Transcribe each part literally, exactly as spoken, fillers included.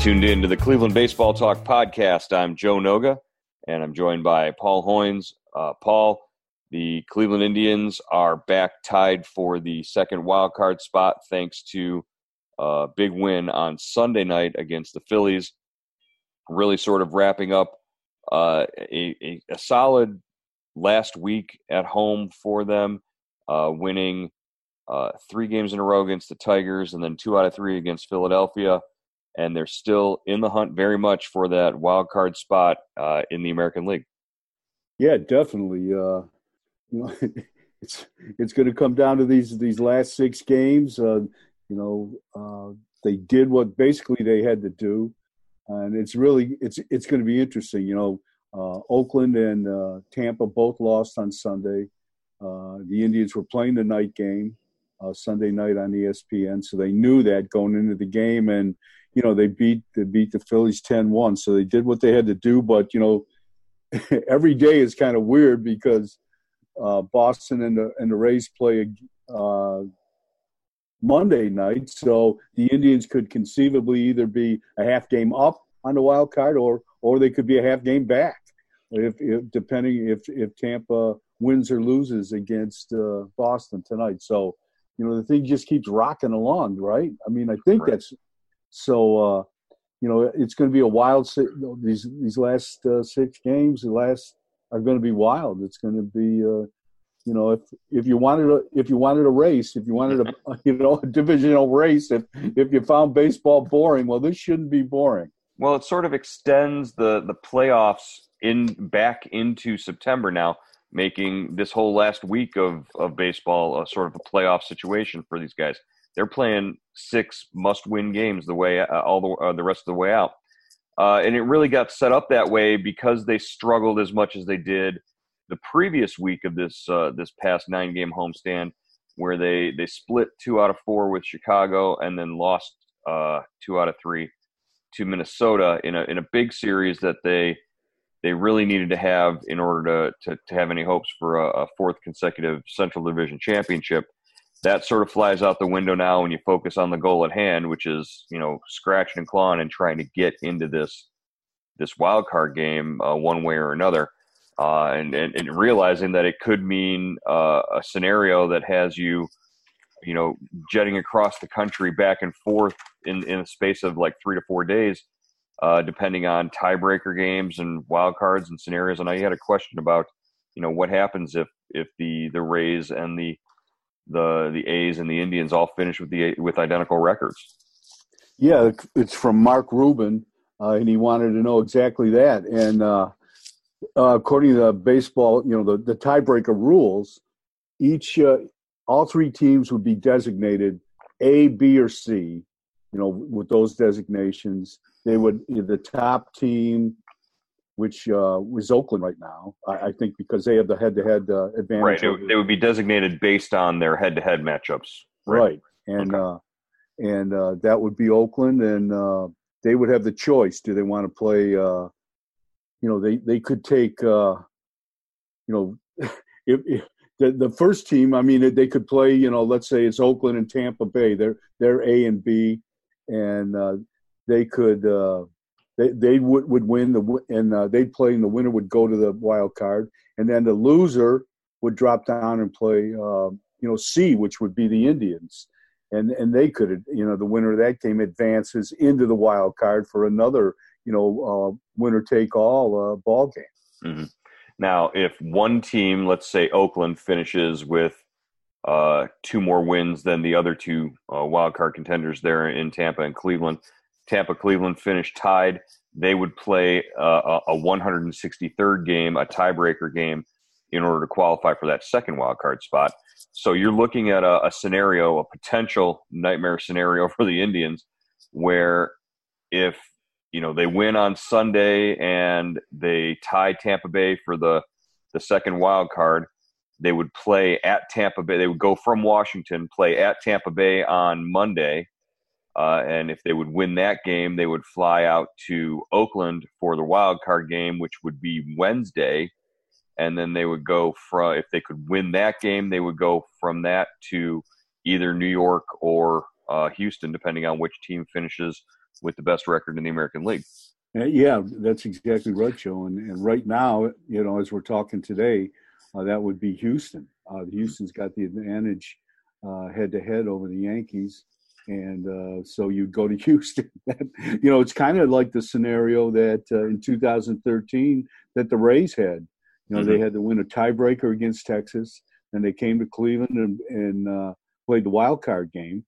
tuned in to the Cleveland Baseball Talk podcast. I'm Joe Noga, and I'm joined by Paul Hoynes. Uh, Paul, the Cleveland Indians are back tied for the second wild card spot thanks to a big win on Sunday night against the Phillies, really sort of wrapping up uh, a, a, a solid last week at home for them, uh, winning uh, three games in a row against the Tigers and then two out of three against Philadelphia. And they're still in the hunt very much for that wild card spot uh, in the American League. Yeah, definitely. Uh, you know, it's it's going to come down to these these last six games. Uh, you know, uh, they did what basically they had to do, and it's really it's it's going to be interesting. You know, uh, Oakland and uh, Tampa both lost on Sunday. Uh, the Indians were playing the night game uh, Sunday night on E S P N, so they knew that going into the game, and. You know, they beat they beat the Phillies ten one, so they did what they had to do. But, you know, every day is kind of weird because uh, Boston and the, and the Rays play uh, Monday night, so the Indians could conceivably either be a half game up on the wild card or or they could be a half game back, if, if depending if, if Tampa wins or loses against uh, Boston tonight. So, you know, the thing just keeps rocking along, right? I mean, I think right. that's – So, uh, you know, it's going to be a wild – these these last uh, six games, the last are going to be wild. It's going to be, uh, you know, if if you wanted a if you wanted a race, if you wanted a you know a divisional race, if if you found baseball boring, well, this shouldn't be boring. Well, it sort of extends the the playoffs in back into September now, making this whole last week of of baseball a sort of a playoff situation for these guys. They're playing six must-win games the way uh, all the uh, the rest of the way out, uh, and it really got set up that way because they struggled as much as they did the previous week of this uh, this past nine-game homestand, where they they split two out of four with Chicago and then lost uh, two out of three to Minnesota in a in a big series that they they really needed to have in order to to, to have any hopes for a, a fourth consecutive Central Division championship. That sort of flies out the window now when you focus on the goal at hand, which is, you know, scratching and clawing and trying to get into this this wild card game uh, one way or another, uh, and, and and realizing that it could mean uh, a scenario that has you, you know, jetting across the country back and forth in in a space of like three to four days, uh, depending on tiebreaker games and wild cards and scenarios. And I had a question about, you know, what happens if if the the Rays and the the the A's and the Indians all finished with the with identical records. Yeah, it's from Mark Rubin, uh, and he wanted to know exactly that. And uh, uh, according to the baseball, you know, the, the tiebreaker rules, each uh, all three teams would be designated A, B, or C. You know, with those designations, they would the top team, which uh, was Oakland right now, I, I think, because they have the head-to-head uh, advantage. Right, it, they would be designated based on their head-to-head matchups. Right, right. and okay. uh, and uh, that would be Oakland, and uh, they would have the choice. Do they want to play? Uh, you know, they they could take. Uh, you know, if, if the the first team, I mean, they could play. You know, let's say it's Oakland and Tampa Bay. They're they're A and B, and uh, they could. Uh, They they would, would win, the and uh, they'd play, and the winner would go to the wild card. And then the loser would drop down and play, uh, you know, C, which would be the Indians. And and they could, you know, the winner of that game advances into the wild card for another, you know, uh, winner-take-all uh, ball game. Mm-hmm. Now, if one team, let's say Oakland, finishes with uh, two more wins than the other two uh, wild card contenders there in Tampa and Cleveland, Tampa, Cleveland finished tied. They would play uh, a one hundred sixty-third game, a tiebreaker game, in order to qualify for that second wild card spot. So you're looking at a, a scenario, a potential nightmare scenario for the Indians, where if you know they win on Sunday and they tie Tampa Bay for the the second wild card, they would play at Tampa Bay. They would go from Washington, play at Tampa Bay on Monday. Uh, and if they would win that game, they would fly out to Oakland for the wild card game, which would be Wednesday. And then they would go from, if they could win that game, they would go from that to either New York or uh, Houston, depending on which team finishes with the best record in the American League. Yeah, that's exactly right, Joe. And, and right now, you know, as we're talking today, uh, that would be Houston. Uh, Houston's got the advantage uh, head-to-head over the Yankees. And uh, so you'd go to Houston. You know, it's kind of like the scenario that uh, in two thousand thirteen that the Rays had. You know, mm-hmm. they had to win a tiebreaker against Texas, and they came to Cleveland and, and uh, played the wild card game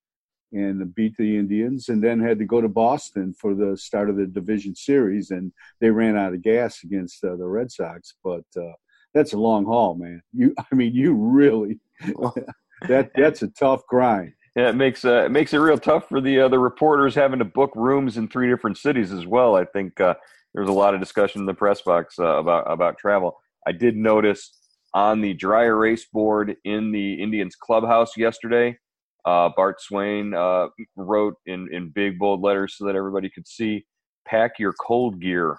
and beat the Indians, and then had to go to Boston for the start of the division series, and they ran out of gas against uh, the Red Sox. But uh, that's a long haul, man. You, I mean, you really that that's a tough grind. Yeah, it makes uh, it makes it real tough for the uh, the reporters having to book rooms in three different cities as well. I think uh, there was a lot of discussion in the press box uh, about about travel. I did notice on the dry erase board in the Indians clubhouse yesterday, uh, Bart Swain uh, wrote in, in big bold letters so that everybody could see, "Pack your cold gear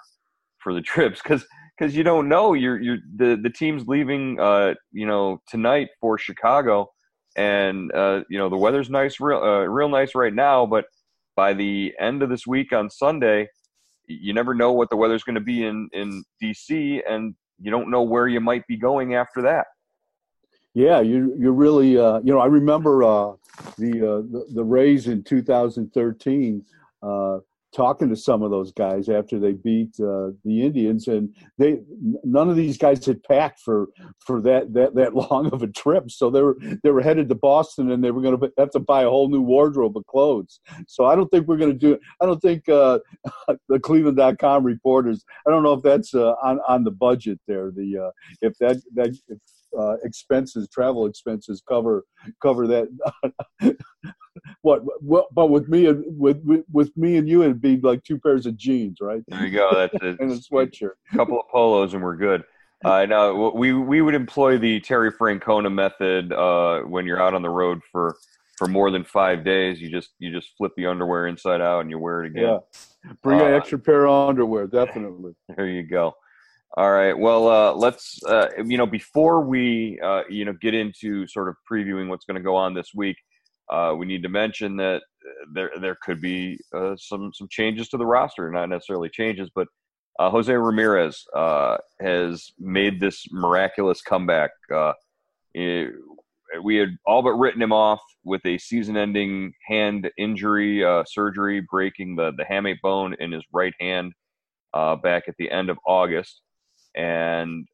for the trips," because because you don't know you're you're the the team's leaving uh, you know tonight for Chicago. And, uh, you know, the weather's nice, real, uh, real nice right now, but by the end of this week on Sunday, you never know what the weather's going to be in, in D C, and you don't know where you might be going after that. Yeah, you you really, uh, you know, I remember uh, the, uh, the the Rays in two thousand thirteen uh, talking to some of those guys after they beat uh, the Indians, and they none of these guys had packed for for that, that that long of a trip. So they were they were headed to Boston, and they were going to have to buy a whole new wardrobe of clothes. So I don't think we're going to do. I don't think uh, the Cleveland dot com reporters. I don't know if that's uh, on on the budget there. The uh, if that that. If, Uh, expenses, travel expenses, cover cover that. what, what? But with me and with with me and you, it'd be like two pairs of jeans, right? There you go. That's it. And a sweatshirt, a couple of polos, and we're good. Uh, now we we would employ the Terry Francona method uh, when you're out on the road for. For more than five days, you just you just flip the underwear inside out and you wear it again. Yeah, bring uh, an extra pair of underwear, definitely. There you go. All right. Well, uh, let's, uh, you know, before we, uh, you know, get into sort of previewing what's going to go on this week, uh, we need to mention that there there could be uh, some some changes to the roster, not necessarily changes, but uh, Jose Ramirez uh, has made this miraculous comeback. Uh, it, we had all but written him off with a season-ending hand injury, uh, surgery, breaking the, the hamate bone in his right hand uh, back at the end of August. And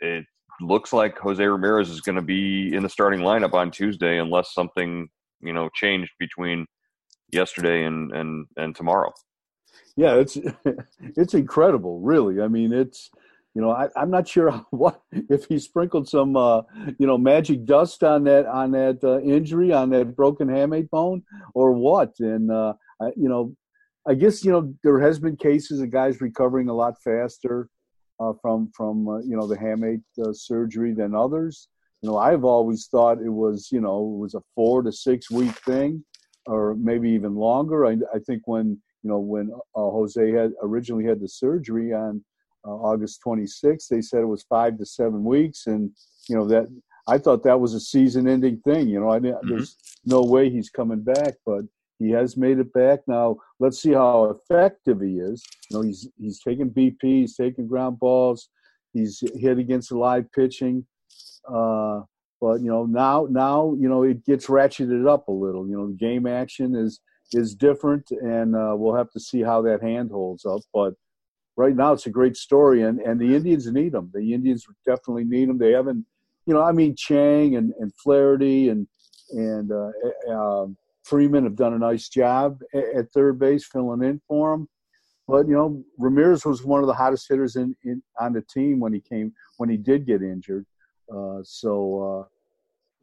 it looks like Jose Ramirez is going to be in the starting lineup on Tuesday unless something, you know, changed between yesterday and, and, and tomorrow. Yeah, it's it's incredible, really. I mean, it's, you know, I, I'm not sure what if he sprinkled some, uh, you know, magic dust on that on that uh, injury, on that broken hamate bone or what. And, uh, I, you know, I guess, you know, there has been cases of guys recovering a lot faster. Uh, from from uh, you know the hamate uh, surgery than others. You know, I've always thought it was you know it was a four to six week thing, or maybe even longer. I, I think when you know when uh, Jose had originally had the surgery on uh, August twenty-sixth, they said it was five to seven weeks, and you know that I thought that was a season-ending thing. You know, I didn't, mm-hmm. there's no way he's coming back, but he has made it back. Now, let's see how effective he is. You know, he's he's taking B P, he's taking ground balls, he's hit against live pitching. Uh, but you know, now now you know it gets ratcheted up a little. You know, the game action is is different, and uh, we'll have to see how that hand holds up. But right now, it's a great story, and, and the Indians need him. The Indians definitely need him. They haven't, you know, I mean, Chang and and Flaherty and and. Uh, uh, Freeman have done a nice job at third base filling in for him, but you know Ramirez was one of the hottest hitters in, in on the team when he came when he did get injured. Uh, so uh,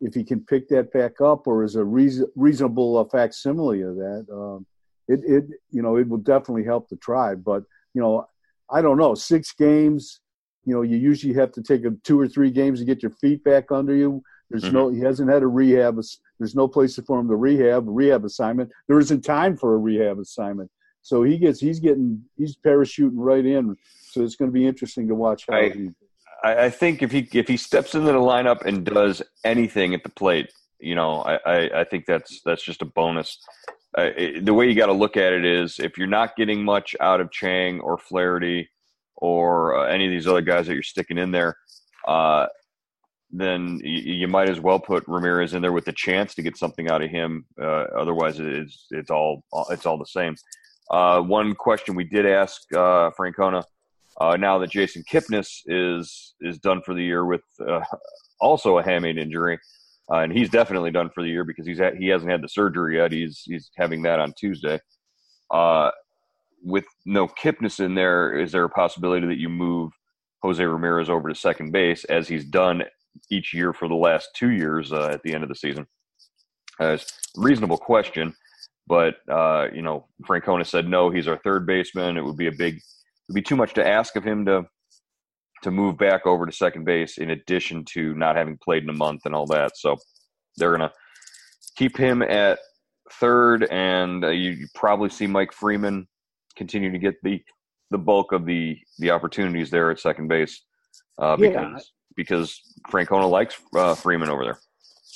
if he can pick that back up, or is a reason, reasonable uh, facsimile of that, um, it it you know it will definitely help the tribe. But you know I don't know six games. You know you usually have to take a, two or three games to get your feet back under you. There's mm-hmm. no he hasn't had a rehab. There's no place for him to rehab, rehab assignment. There isn't time for a rehab assignment. So he gets he's getting he's parachuting right in. So it's going to be interesting to watch how I, he I think if he if he steps into the lineup and does anything at the plate, you know, I, I, I think that's that's just a bonus uh, it, the way you got to look at it is if you're not getting much out of Chang or Flaherty or uh, any of these other guys that you're sticking in there, uh, then you, you might as well put Ramirez in there with a chance to get something out of him. Uh, otherwise, it's it's all it's all the same. Uh, one question we did ask uh, Francona, uh, now that Jason Kipnis is is done for the year with uh, also a hamstring injury. Uh, and he's definitely done for the year because he's ha- he hasn't had the surgery yet. He's he's having that on Tuesday. Uh, with no Kipnis in there, is there a possibility that you move Jose Ramirez over to second base as he's done each year for the last two years uh, at the end of the season? Uh, it's a reasonable question, but uh, you know, Francona said no. He's our third baseman. It would be a big, it would be too much to ask of him to. to move back over to second base in addition to not having played in a month and all that. So they're going to keep him at third, and uh, you, you probably see Mike Freeman continue to get the the bulk of the, the opportunities there at second base uh, because yeah. because Francona likes uh, Freeman over there.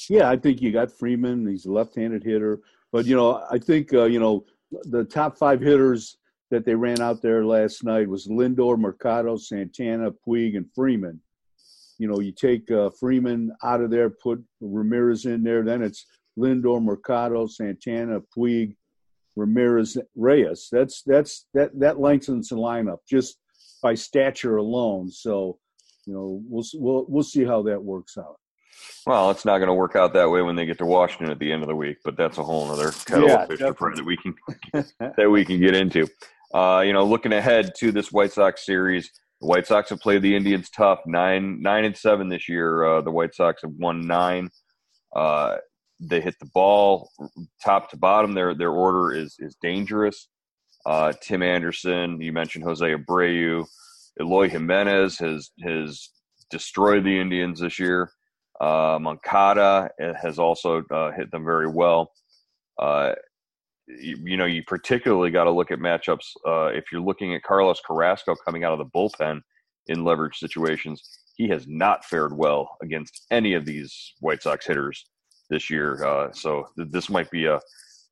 Yeah, I think you got Freeman. He's a left-handed hitter. But, you know, I think, uh, you know, the top five hitters – that they ran out there last night was Lindor, Mercado, Santana, Puig, and Freeman. You know, you take uh, Freeman out of there, put Ramirez in there, then it's Lindor, Mercado, Santana, Puig, Ramirez, Reyes. That's that's that that lengthens the lineup just by stature alone. So, you know, we'll we'll we'll see how that works out. Well, it's not going to work out that way when they get to Washington at the end of the week, but that's a whole other kettle yeah, of fish that we can that we can get into. Uh, you know, looking ahead to this White Sox series, the White Sox have played the Indians tough, nine nine and seven this year. Uh, the White Sox have won nine. Uh, they hit the ball top to bottom. Their their order is is dangerous. Uh, Tim Anderson, you mentioned Jose Abreu, Eloy Jimenez has has destroyed the Indians this year. Uh, Moncada has also uh, hit them very well. Uh, you, you know, you particularly got to look at matchups. Uh, if you're looking at Carlos Carrasco coming out of the bullpen in leverage situations, he has not fared well against any of these White Sox hitters this year. Uh, so th- this might be a,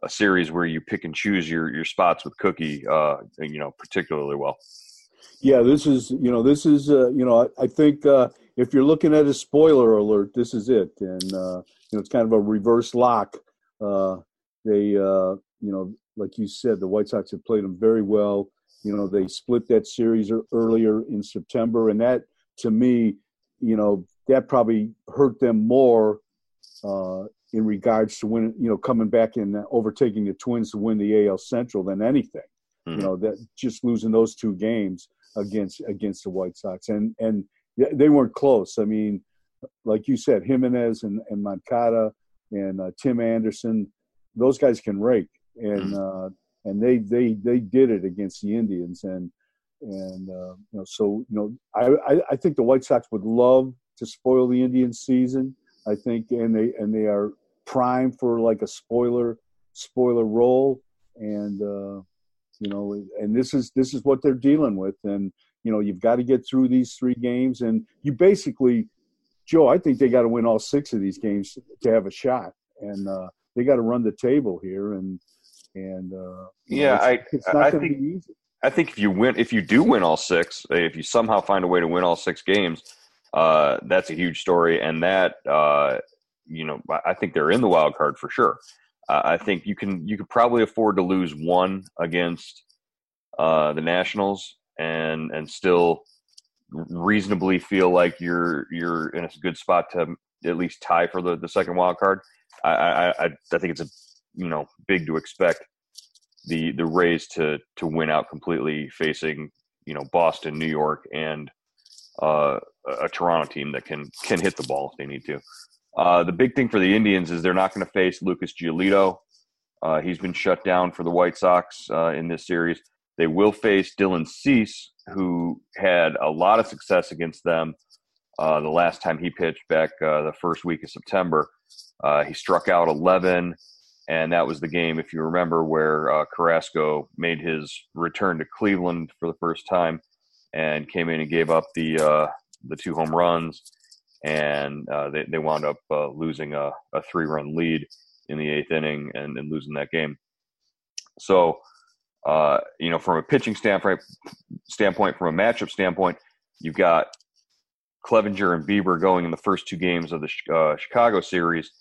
a series where you pick and choose your, your spots with Cookie, uh, you know, particularly well. Yeah, this is, you know, this is, uh, you know, I, I think uh, if you're looking at a spoiler alert, this is it. And, uh, you know, it's kind of a reverse lock. Uh, they, uh, you know, like you said, the White Sox have played them very well. You know, they split that series earlier in September. And that, to me, you know, that probably hurt them more uh, in regards to when, you know, coming back and overtaking the Twins to win the A L Central than anything. Mm-hmm. You know, that just losing those two games against against the White Sox. And and they weren't close. I mean, like you said, Jimenez and, and Moncada and uh, Tim Anderson, those guys can rake. And mm-hmm. uh, and they, they they did it against the Indians. And, and uh, you know, so, you know, I, I, I think the White Sox would love to spoil the Indians season, I think. And they, and they are primed for like a spoiler, spoiler role. And, uh you know, and this is this is what they're dealing with. And, you know, you've got to get through these three games. And you basically, Joe, I think they got to win all six of these games to have a shot. And uh, they got to run the table here. And, and uh, yeah, know, it's, I, it's not I think be easy. I think if you win, if you do win all six, if you somehow find a way to win all six games, uh, that's a huge story. And that, uh, you know, I think they're in the wild card for sure. Uh, I think you can you could probably afford to lose one against uh, the Nationals and and still reasonably feel like you're you're in a good spot to at least tie for the, the second wild card. I, I I I think it's a you know big to expect the the Rays to to win out completely facing you know Boston, New York, and uh, a Toronto team that can can hit the ball if they need to. Uh, the big thing for the Indians is they're not going to face Lucas Giolito. Uh, he's been shut down for the White Sox uh, in this series. They will face Dylan Cease, who had a lot of success against them uh, the last time he pitched back uh, the first week of September. Uh, he struck out eleven, and that was the game, if you remember, where uh, Carrasco made his return to Cleveland for the first time and came in and gave up the uh, the two home runs. And uh, they, they wound up uh, losing a, a three-run lead in the eighth inning and, and losing that game. So, uh, you know, from a pitching standpoint, standpoint, from a matchup standpoint, you've got Clevinger and Bieber going in the first two games of the uh, Chicago series,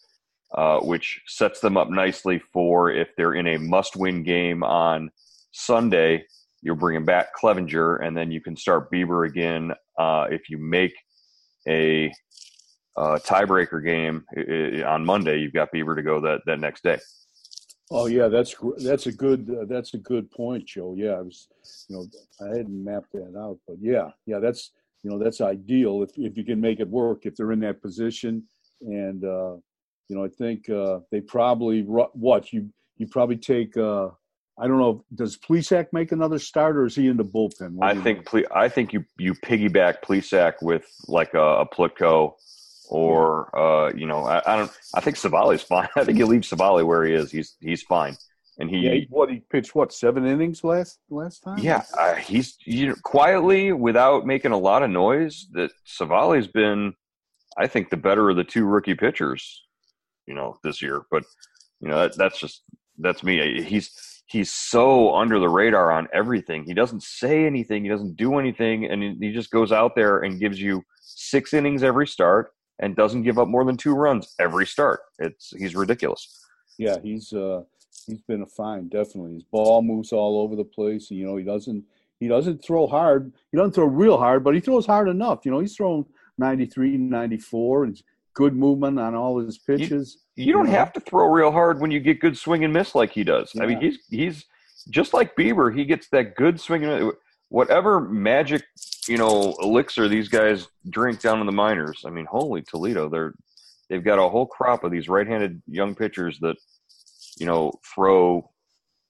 uh, which sets them up nicely for if they're in a must-win game on Sunday, you're bringing back Clevinger, and then you can start Bieber again uh, if you make a uh, tiebreaker game it, it, on Monday. You've got Bieber to go that, that next day. Oh yeah, that's that's a good uh, that's a good point, Joe. Yeah, I was, you know, I hadn't mapped that out, but yeah, yeah, that's you know that's ideal if if you can make it work if they're in that position, and uh, you know I think uh, they probably what you you probably take. Uh, I don't know. Does Plesac make another start, or is he in the bullpen? I think Ple- I think you, you piggyback Plesac with like a, a Plutko, or uh, you know, I, I don't. I think Savali's fine. I think you leave Savali where he is. He's he's fine. And he, yeah, he what he pitched what seven innings last last time. Yeah, uh, he's you know, quietly without making a lot of noise. That Savali's been, I think, the better of the two rookie pitchers, you know, this year. But you know, that, that's just that's me. He's He's so under the radar on everything. He doesn't say anything. He doesn't do anything. And he just goes out there and gives you six innings every start and doesn't give up more than two runs every start. It's he's ridiculous. Yeah, he's uh, he's been a find, definitely. His ball moves all over the place. You know, he doesn't he doesn't throw hard. He doesn't throw real hard, but he throws hard enough. You know, he's thrown ninety-three, ninety-four, and good movement on all his pitches. You, you don't you know? have to throw real hard when you get good swing and miss like he does. Yeah. I mean, he's he's just like Bieber. He gets that good swing and whatever magic, you know, elixir these guys drink down in the minors. I mean, holy Toledo, they're they've got a whole crop of these right-handed young pitchers that you know throw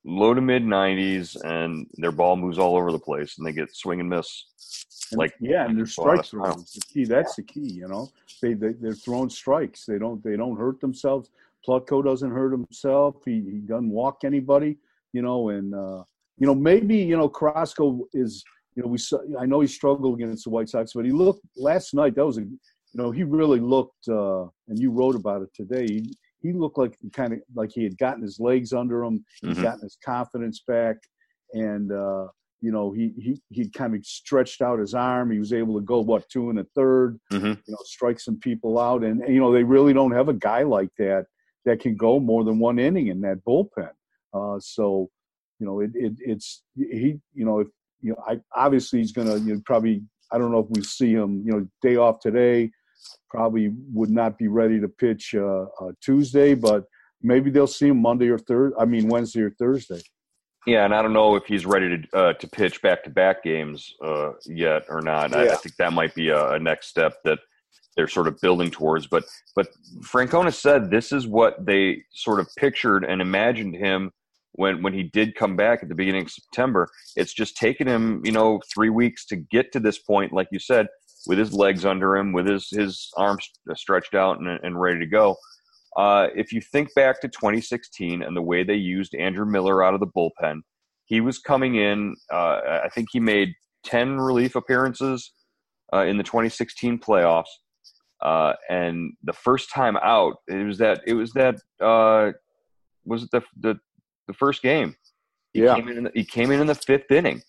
low to mid nineties and their ball moves all over the place and they get swing and miss. Like yeah, and their strike throws. The key that's the key, you know. They they they're throwing strikes. They don't they don't hurt themselves. Plutko doesn't hurt himself. He he doesn't walk anybody, you know. And uh, you know maybe you know Carrasco is you know we saw, I know he struggled against the White Sox, but he looked last night. That was a you know he really looked uh, and you wrote about it today. He, he looked like kind of like he had gotten his legs under him. He'd mm-hmm. gotten his confidence back, and. Uh, You know, he he he kind of stretched out his arm. He was able to go what two and a third. Mm-hmm. You know, strike some people out, and, and you know they really don't have a guy like that that can go more than one inning in that bullpen. Uh, so, you know, it, it it's he. You know, if you know, I obviously he's gonna you know, probably. I don't know if we see him. You know, day off today, probably would not be ready to pitch uh, uh, Tuesday, but maybe they'll see him Monday or third. I mean, Wednesday or Thursday. Yeah, and I don't know if he's ready to uh, to pitch back-to-back games uh, yet or not. Yeah. I, I think that might be a, a next step that they're sort of building towards. But but Francona said this is what they sort of pictured and imagined him when, when he did come back at the beginning of September. It's just taken him, you know, three weeks to get to this point, like you said, with his legs under him, with his, his arms stretched out and, and ready to go. Uh, if you think back to twenty sixteen and the way they used Andrew Miller out of the bullpen, he was coming in, uh, I think he made ten relief appearances uh, in the twenty sixteen playoffs. Uh, and the first time out, it was that, it was that, uh, was it the, the, the first game? He yeah. Came in in the, he came in in the fifth inning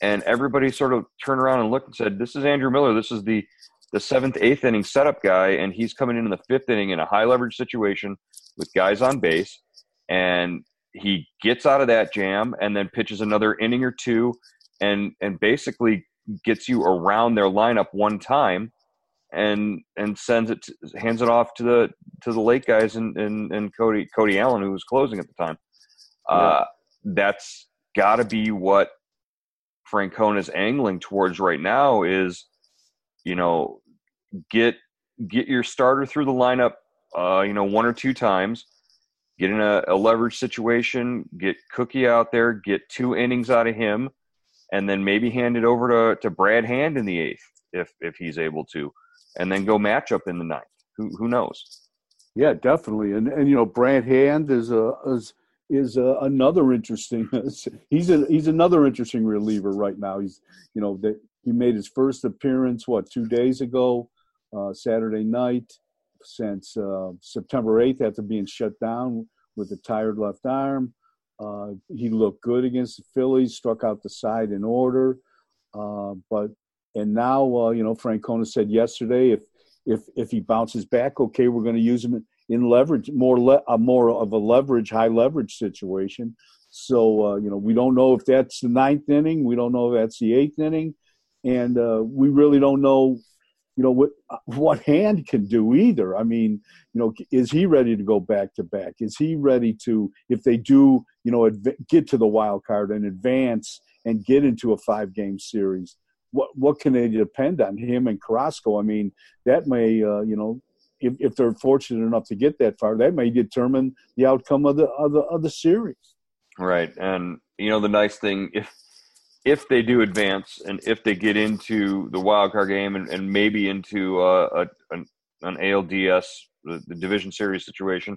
and everybody sort of turned around and looked and said, this is Andrew Miller. This is the, the seventh, eighth inning setup guy, and he's coming in in the fifth inning in a high-leverage situation with guys on base, and he gets out of that jam and then pitches another inning or two and and basically gets you around their lineup one time and and sends it to, hands it off to the to the late guys and, and, and Cody Cody Allen, who was closing at the time. Yeah. Uh, that's got to be what Francona's angling towards right now is, you know, get get your starter through the lineup, uh, you know, one or two times, get in a, a leverage situation, get Cookie out there, get two innings out of him, and then maybe hand it over to, to Brad Hand in the eighth if if he's able to, and then go matchup in the ninth. Who who knows? Yeah, definitely. And and you know, Brad Hand is a is is a, another interesting. he's a, he's another interesting reliever right now. He's you know that. He made his first appearance, what, two days ago, uh, Saturday night, since uh, September eighth after being shut down with a tired left arm. Uh, he looked good against the Phillies, struck out the side in order. Uh, but and now, uh, you know, Francona said yesterday, if if if he bounces back, okay, we're going to use him in leverage, more le- uh, more of a leverage, high leverage situation. So, uh, you know, we don't know if that's the ninth inning. We don't know if that's the eighth inning. And uh, we really don't know, you know, what what Hand can do either. I mean, you know, is he ready to go back-to-back? Is he ready to, if they do, you know, adv- get to the wild card and advance and get into a five-game series, what what can they depend on? Him and Carrasco, I mean, that may, uh, you know, if, if they're fortunate enough to get that far, that may determine the outcome of the, of the, of the series. Right, and, you know, the nice thing, if if they do advance and if they get into the wild card game and, and maybe into uh, a, an, an A L D S, the, the division series situation,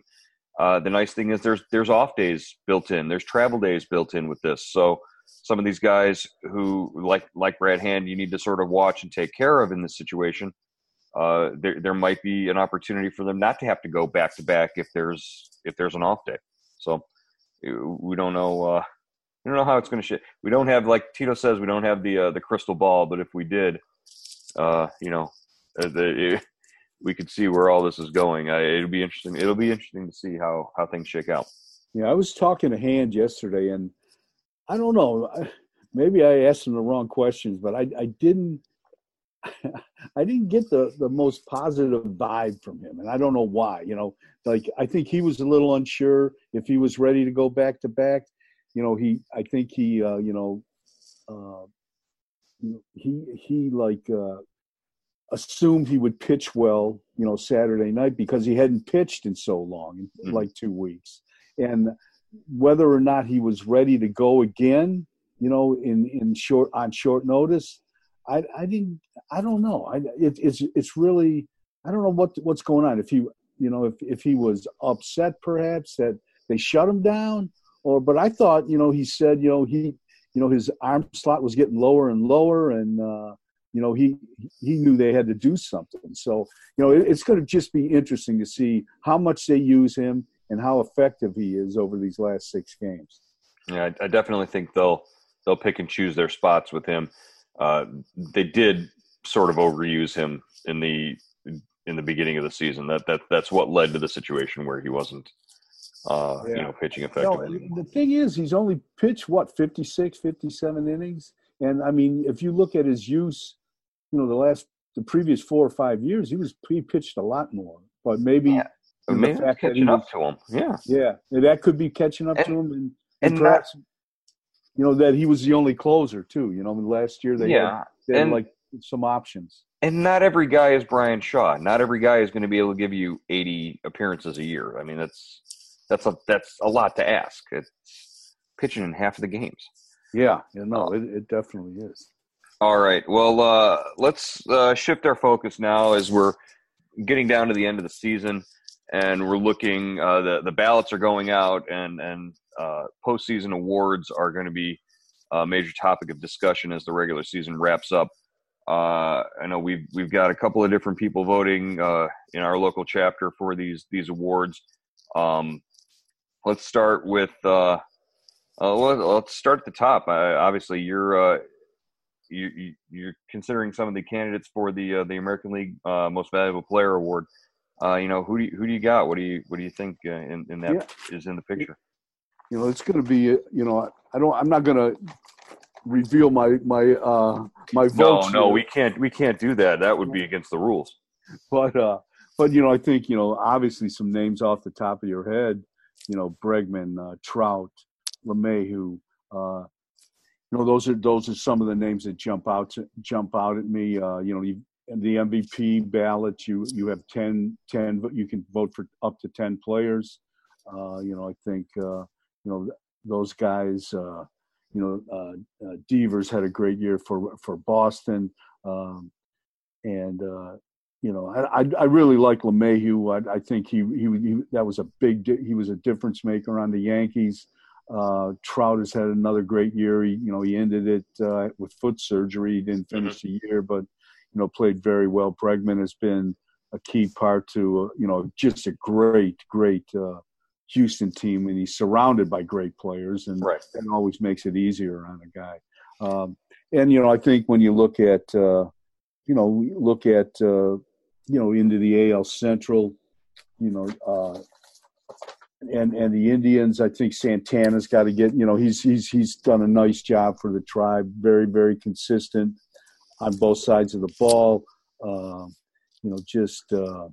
uh, the nice thing is there's there's off days built in. There's travel days built in with this. So some of these guys who, like like Brad Hand, you need to sort of watch and take care of in this situation, uh, there there might be an opportunity for them not to have to go back-to-back if there's if there's an off day. So we don't know uh, – I don't know how it's going to shit. We don't have, like Tito says, we don't have the uh, the crystal ball. But if we did, uh, you know, the, it, we could see where all this is going. I, it'll be interesting. It'll be interesting to see how, how things shake out. Yeah, I was talking to Hand yesterday, and I don't know. Maybe I asked him the wrong questions, but I, I didn't. I didn't get the, the most positive vibe from him, and I don't know why. You know, like I think he was a little unsure if he was ready to go back to back. You know, he, I think he, uh, you know, uh, he, he like uh, assumed he would pitch well, you know, Saturday night because he hadn't pitched in so long, in like two weeks. And whether or not he was ready to go again, you know, in, in short, on short notice, I, I didn't, I don't know. I, it, it's, it's really, I don't know what, what's going on. If he, you know, if, if he was upset perhaps that they shut him down. Or, but I thought, you know, he said, you know, he, you know, his arm slot was getting lower and lower, and uh, you know, he he knew they had to do something. So, you know, it, it's going to just be interesting to see how much they use him and how effective he is over these last six games. Yeah, I, I definitely think they'll they'll pick and choose their spots with him. Uh, they did sort of overuse him in the in the beginning of the season. That that that's what led to the situation where he wasn't. Uh, yeah. You know, pitching effectively. No, the thing is, he's only pitched, what, fifty-six, fifty-seven innings? And, I mean, if you look at his use, you know, the last, the previous four or five years, he was he pitched a lot more. But maybe yeah. maybe the fact catching that was, up to him. Yeah. Yeah. And that could be catching up and, to him. And, and, and perhaps, not, you know, that he was the only closer, too. You know, last year they, yeah. had, they and, had, like, some options. And not every guy is Brian Shaw. Not every guy is going to be able to give you eighty appearances a year. I mean, that's... That's a that's a lot to ask. It's pitching in half of the games. Yeah, you know, it, it definitely is. All right. Well, uh, let's uh, shift our focus now as we're getting down to the end of the season, and we're looking. Uh, the the ballots are going out, and and uh, postseason awards are going to be a major topic of discussion as the regular season wraps up. Uh, I know we've we've got a couple of different people voting uh, in our local chapter for these these awards. Um, Let's start with uh, uh, let's start at the top. I, obviously, you're uh, you, you're considering some of the candidates for the uh, the American League uh, Most Valuable Player Award. Uh, you know, who do you, who do you got? What do you what do you think uh, in, in that yeah. is in the picture? You know, it's going to be you know I don't I'm not going to reveal my my uh, my votes. No, no, here. we can't we can't do that. That would be against the rules. But uh, but you know, I think you know obviously some names off the top of your head. You know, Bregman, uh, Trout, LeMahieu. Uh, you know, those are those are some of the names that jump out to, jump out at me. Uh, you know, you, the M V P ballot, you you have ten, ten, you can vote for up to ten players. Uh, you know, I think uh, you know those guys. Uh, you know, uh, uh, Devers had a great year for for Boston, um, and. Uh, You know, I I really like LeMahieu. I, I think he, he he that was a big di- he was a difference maker on the Yankees. Uh, Trout has had another great year. He, you know, he ended it uh, with foot surgery. He didn't finish mm-hmm. the year, but you know, played very well. Bregman has been a key part to uh, you know just a great great uh, Houston team, and he's surrounded by great players, and right. that always makes it easier on a guy. Um, and, you know, I think when you look at, uh, you know, look at, uh, you know, into the A L Central, you know, uh, and and the Indians, I think Santana's got to get, you know, he's he's he's done a nice job for the Tribe, very, very consistent on both sides of the ball. Uh, you know, just uh,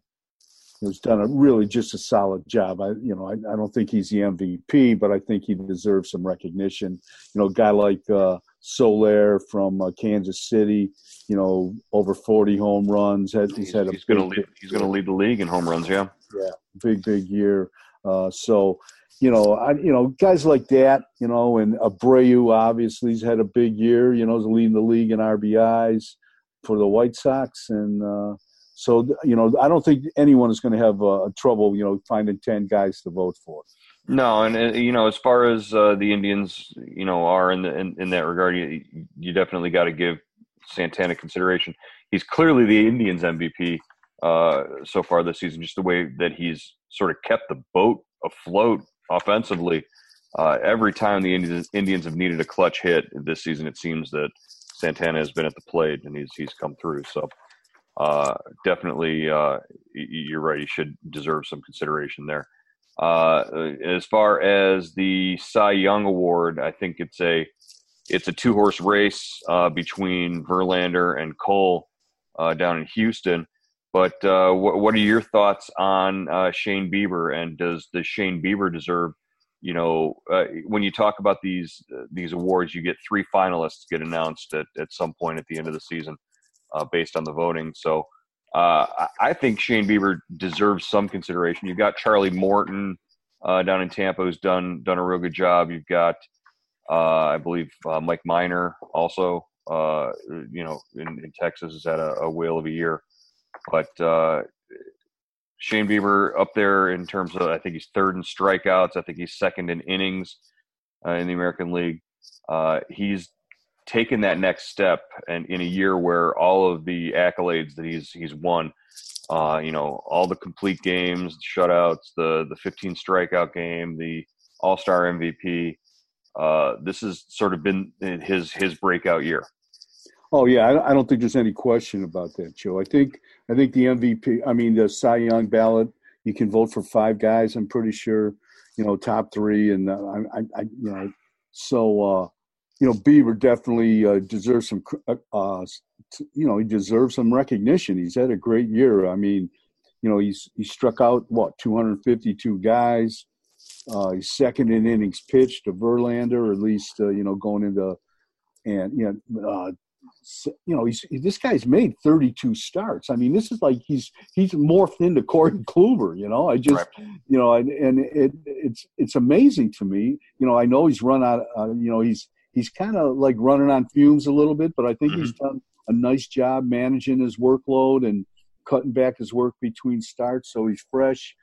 he's done a really just a solid job. I, you know, I, I don't think he's the M V P, but I think he deserves some recognition. You know, a guy like uh, Soler from uh, Kansas City, you know, over forty home runs. Has, he's he's, he's going to lead. He's going to lead the league in home runs. Yeah, yeah, big big year. Uh, so, you know, I, you know, guys like that, you know, and Abreu obviously has had a big year. You know, is leading the league in R B Is for the White Sox, and uh, so you know, I don't think anyone is going to have uh, trouble, you know, finding ten guys to vote for. No, and, and you know, as far as uh, the Indians, you know, are in the, in, in that regard, you, you definitely got to give Santana consideration. He's clearly the Indians M V P uh, so far this season, just the way that he's sort of kept the boat afloat offensively. Uh, every time the Indians, Indians have needed a clutch hit this season, it seems that Santana has been at the plate and he's he's come through. So uh, definitely, uh, you're right. He should deserve some consideration there. Uh, as far as the Cy Young Award, I think it's a it's a two horse race uh, between Verlander and Cole uh, down in Houston. But uh, what, what are your thoughts on uh, Shane Bieber, and does does Shane Bieber deserve? You know, uh, when you talk about these uh, these awards, you get three finalists get announced at, at some point at the end of the season, uh, based on the voting. So uh, I think Shane Bieber deserves some consideration. You've got Charlie Morton uh, down in Tampa, who's done done a real good job. You've got, uh, I believe, uh, Mike Minor also. Uh, you know, in, in Texas has had a, a whale of a year. But uh, Shane Bieber up there in terms of, I think he's third in strikeouts. I think he's second in innings uh, in the American League. Uh, he's taken that next step, and in a year where all of the accolades that he's he's won, uh, you know, all the complete games, the shutouts, the the fifteen strikeout game, the All-Star M V P. Uh, this has sort of been his his breakout year. Oh yeah, I don't think there's any question about that, Joe. I think I think the M V P, I mean the Cy Young ballot, you can vote for five guys. I'm pretty sure, you know, top three, and I, I, I you know, so uh, you know, Bieber definitely uh, deserves some, uh, you know, he deserves some recognition. He's had a great year. I mean, you know, he's he struck out what two hundred fifty-two guys. Uh, he's second in innings pitched to Verlander, or at least uh, you know going into, and you know. Uh, So, you know, he's this guy's made thirty-two starts. I mean, this is like he's he's morphed into Corey Kluber. You know, I just right. you know, and, and it it's it's amazing to me. You know, I know he's run out. Uh, you know, he's he's kind of like running on fumes a little bit, but I think mm-hmm. he's done a nice job managing his workload and cutting back his work between starts, so he's fresh.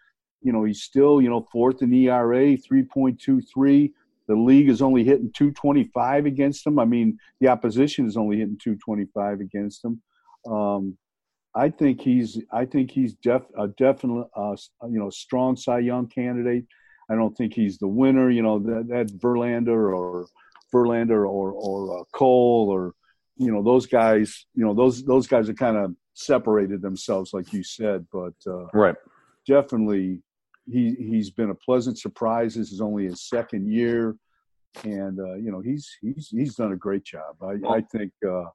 You know, he's still you know fourth in E R A, three point two three. The league is only hitting two twenty-five against him. I mean, the opposition is only hitting two twenty-five against him. Um, I think he's, I think he's def, a definite, uh, you know, strong Cy Young candidate. I don't think he's the winner. You know, that, that Verlander or Verlander or or uh, Cole or, you know, those guys. You know, those those guys have kind of separated themselves, like you said. But uh, right, definitely. He, he's been a pleasant surprise. This is only his second year. And, uh, you know, he's, he's, he's done a great job. I, I think, uh,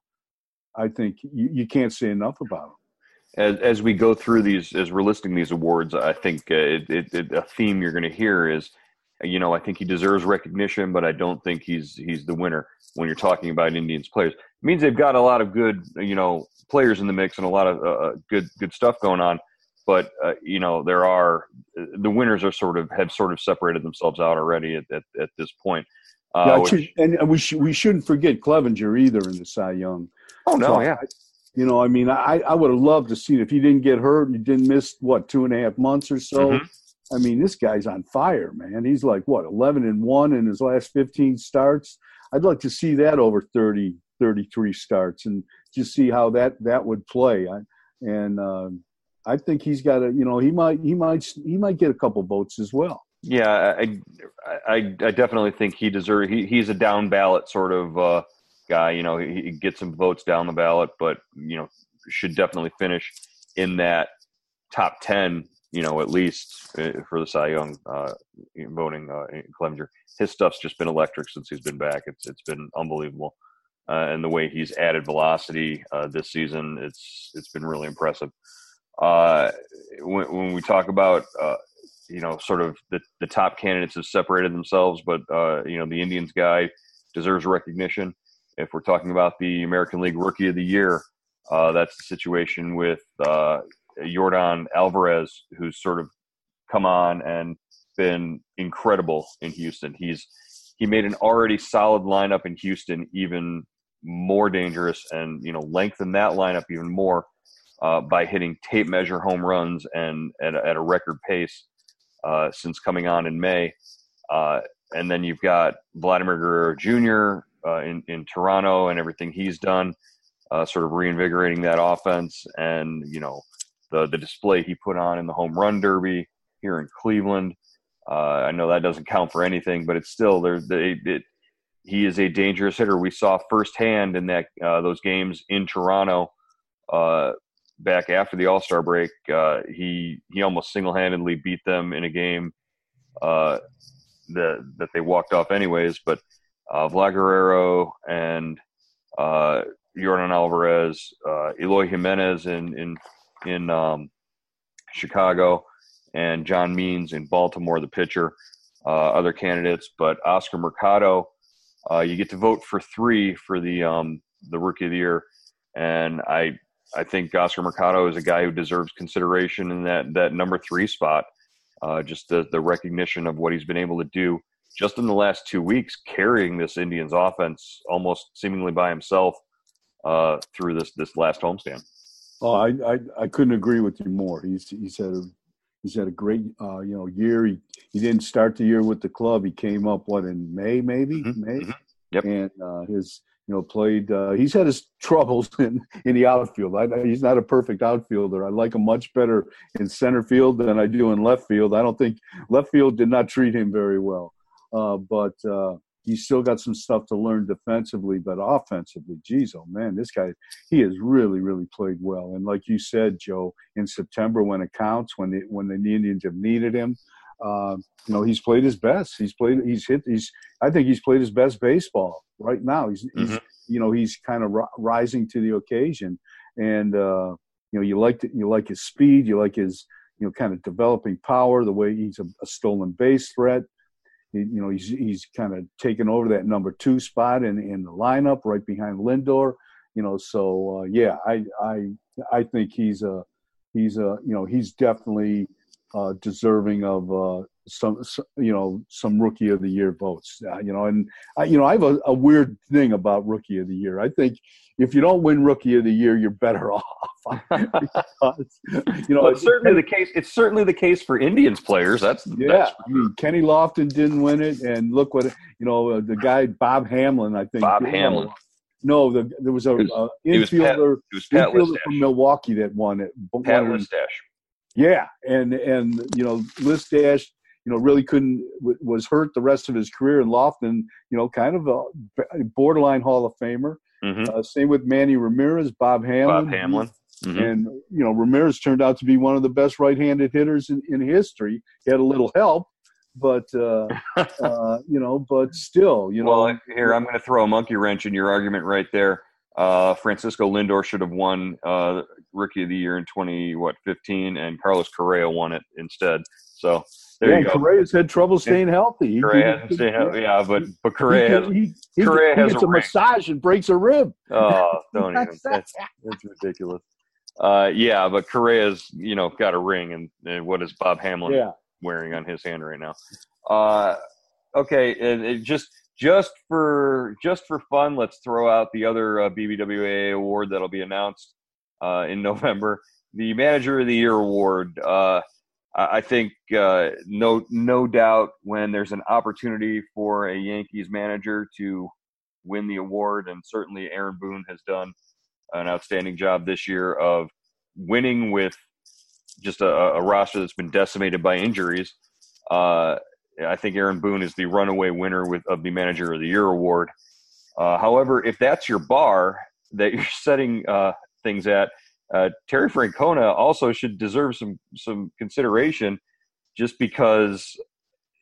I think you, you can't say enough about him. As, as we go through these, as we're listing these awards, I think uh, it, it, it, a theme you're going to hear is, you know, I think he deserves recognition, but I don't think he's, he's the winner when you're talking about Indians players. It means they've got a lot of good, you know, players in the mix and a lot of uh, good, good stuff going on. But, uh, you know, there are – the winners are sort of – have sort of separated themselves out already at, at, at this point. Uh, yeah, which, should, and we, sh- we shouldn't forget Clevinger either in the Cy Young. Oh, no, so, yeah. You know, I mean, I, I would have loved to see it. If he didn't get hurt and he didn't miss, what, two and a half months or so, mm-hmm. I mean, this guy's on fire, man. He's like, what, eleven and one in his last fifteen starts? I'd like to see that over thirty, thirty-three starts and just see how that, that would play. I, and uh, – I think he's got a, you know, he might, he might, he might get a couple votes as well. Yeah, I, I, I definitely think he deserves. He, he's a down ballot sort of uh, guy. You know, he, he gets some votes down the ballot, but you know, should definitely finish in that top ten. You know, at least for the Cy Young uh, voting, uh, Clevinger. His stuff's just been electric since he's been back. It's it's been unbelievable, uh, and the way he's added velocity uh, this season, it's it's been really impressive. Uh, when, when we talk about uh, you know, sort of the, the top candidates have separated themselves, but uh, you know, the Indians guy deserves recognition. If we're talking about the American League Rookie of the Year, uh, that's the situation with uh, Yordan Alvarez, who's sort of come on and been incredible in Houston. He's he made an already solid lineup in Houston even more dangerous, and you know, lengthened that lineup even more uh, by hitting tape measure home runs and at a, at a record pace uh, since coming on in May. Uh, and then you've got Vladimir Guerrero Junior Uh, in in Toronto and everything he's done, uh, sort of reinvigorating that offense, and you know, the the display he put on in the home run derby here in Cleveland. Uh, I know that doesn't count for anything, but it's still there. They, it, he is a dangerous hitter. We saw firsthand in that uh, those games in Toronto uh, back after the All-Star break. Uh, he he almost single-handedly beat them in a game uh, that that they walked off anyways. But uh, Vlad Guerrero and uh, Yordan Alvarez, uh, Eloy Jimenez in in in um, Chicago, and John Means in Baltimore, the pitcher, uh, other candidates, but Oscar Mercado, uh, you get to vote for three for the um, the Rookie of the Year, and I I think Oscar Mercado is a guy who deserves consideration in that that number three spot. Uh, just the the recognition of what he's been able to do just in the last two weeks, carrying this Indians offense almost seemingly by himself uh, through this this last homestand. Oh, I, I I couldn't agree with you more. He's he's had a He's had a great, uh, you know, year. He, he didn't start the year with the club. He came up, what, in May, maybe? Mm-hmm. May? Mm-hmm. Yep. And uh, his, you know, played uh, – he's had his troubles in, in the outfield. I, he's not a perfect outfielder. I like him much better in center field than I do in left field. I don't think – left field did not treat him very well. Uh, but uh, he's still got some stuff to learn defensively, but offensively, geez, oh, man, this guy – he has really, really played well. And like you said, Joe, in September when it counts, when the when the Indians have needed him, uh, you know, he's played his best. He's played. He's hit. He's. I think he's played his best baseball right now. He's. Mm-hmm. he's you know, he's kind of ri- rising to the occasion, and uh, you know, you like to, you like his speed. You like his, you know, kind of developing power. The way he's a, a stolen base threat. He, you know, he's he's kind of taken over that number two spot in in the lineup right behind Lindor. You know, so uh, yeah, I I I think he's a. He's a, you know, he's definitely uh, deserving of uh, some, you know, some Rookie of the Year votes. Uh, you know, and I, you know, I have a, a weird thing about Rookie of the Year. I think if you don't win Rookie of the Year, you're better off. because, you know, well, it's certainly the case. It's certainly the case for Indians players. That's yeah. That's I mean, Kenny Lofton didn't win it, and look what, you know, uh, the guy Bob Hamelin. I think Bob Hamelin. Know, No, the, there was a was, uh, infielder, Pat, Pat infielder from Milwaukee that won it. Pat Listash. Yeah, and and you know, Listash, you know, really couldn't w- was hurt the rest of his career, and Lofton, you know, kind of a borderline Hall of Famer. Mm-hmm. Uh, same with Manny Ramirez, Bob Hamelin. Bob Hamelin. Mm-hmm. And you know, Ramirez turned out to be one of the best right-handed hitters in, in history. He had a little help. But, uh, uh, you know, but still, you know. Well, here, I'm going to throw a monkey wrench in your argument right there. Uh, Francisco Lindor should have won uh, Rookie of the Year in twenty fifteen, and Carlos Correa won it instead. So, there yeah, you go. Correa's had trouble staying healthy. Correa hasn't stayed healthy, yeah, but, but Correa has, he, he, Correa he has a, a massage and breaks a rib. Oh, don't even. That's, that's ridiculous. Uh, yeah, but Correa's, you know, got a ring, and, and what is Bob Hamelin? Yeah. Wearing on his hand right now. Uh, okay, it, it just just for just for fun, let's throw out the other uh, B B W A A award that'll be announced uh, in November. The Manager of the Year award. Uh, I think uh, no no doubt when there's an opportunity for a Yankees manager to win the award, and certainly Aaron Boone has done an outstanding job this year of winning with just a, a roster that's been decimated by injuries. Uh, I think Aaron Boone is the runaway winner with of the Manager of the Year award. Uh, however, if that's your bar that you're setting uh, things at, uh, Terry Francona also should deserve some some consideration, just because,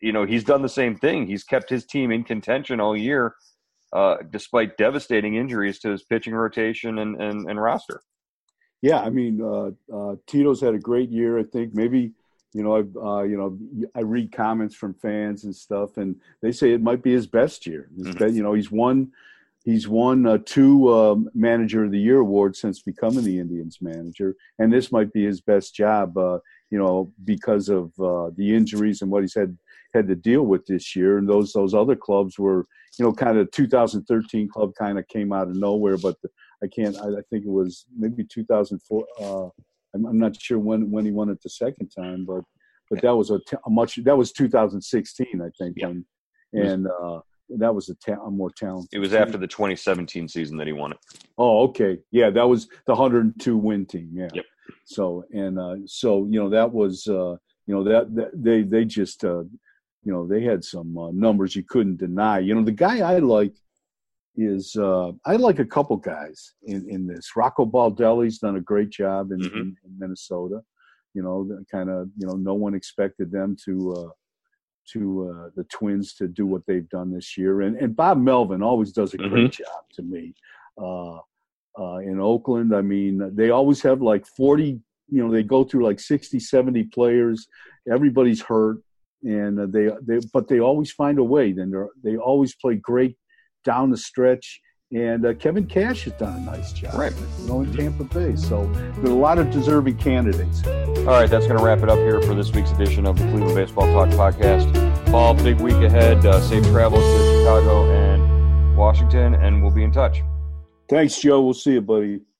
you know, he's done the same thing. He's kept his team in contention all year, uh, despite devastating injuries to his pitching rotation and and, and roster. Yeah, I mean, uh, uh, Tito's had a great year. I think maybe, you know, I've uh, you know, I read comments from fans and stuff, and they say it might be his best year. His mm-hmm. best, you know, he's won, he's won uh, two um, Manager of the Year awards since becoming the Indians manager, and this might be his best job. Uh, you know, because of uh, the injuries and what he's had had to deal with this year, and those those other clubs were, you know, kind of two thousand thirteen club kind of came out of nowhere, but. The, I can't. I think it was maybe two thousand four. Uh, I'm, I'm not sure when, when he won it the second time, but but that was a, t- a much. That was two thousand sixteen, I think, yeah. and and uh, that was a, ta- a more talented. It was team. After the twenty seventeen season that he won it. Oh, okay, yeah, that was the one hundred two win team. Yeah. Yep. So and uh, so you know that was uh, you know that, that they they just uh, you know they had some uh, numbers you couldn't deny. You know, the guy I like. Is uh, I like a couple guys in, in this. Rocco Baldelli's done a great job in, mm-hmm. in, in Minnesota. You know, kind of, you know, no one expected them to uh, to uh, the Twins to do what they've done this year. And and Bob Melvin always does a mm-hmm. great job to me uh, uh, in Oakland. I mean, they always have like forty. You know, they go through like sixty, seventy players. Everybody's hurt, and they they but they always find a way. Then they always play great. Down the stretch, and uh, Kevin Cash has done a nice job, right? You know, in Tampa Bay, so there's a lot of deserving candidates. All right, that's going to wrap it up here for this week's edition of the Cleveland Baseball Talk podcast. Paul, big week ahead. Uh, safe travels to Chicago and Washington, and we'll be in touch. Thanks, Joe. We'll see you, buddy.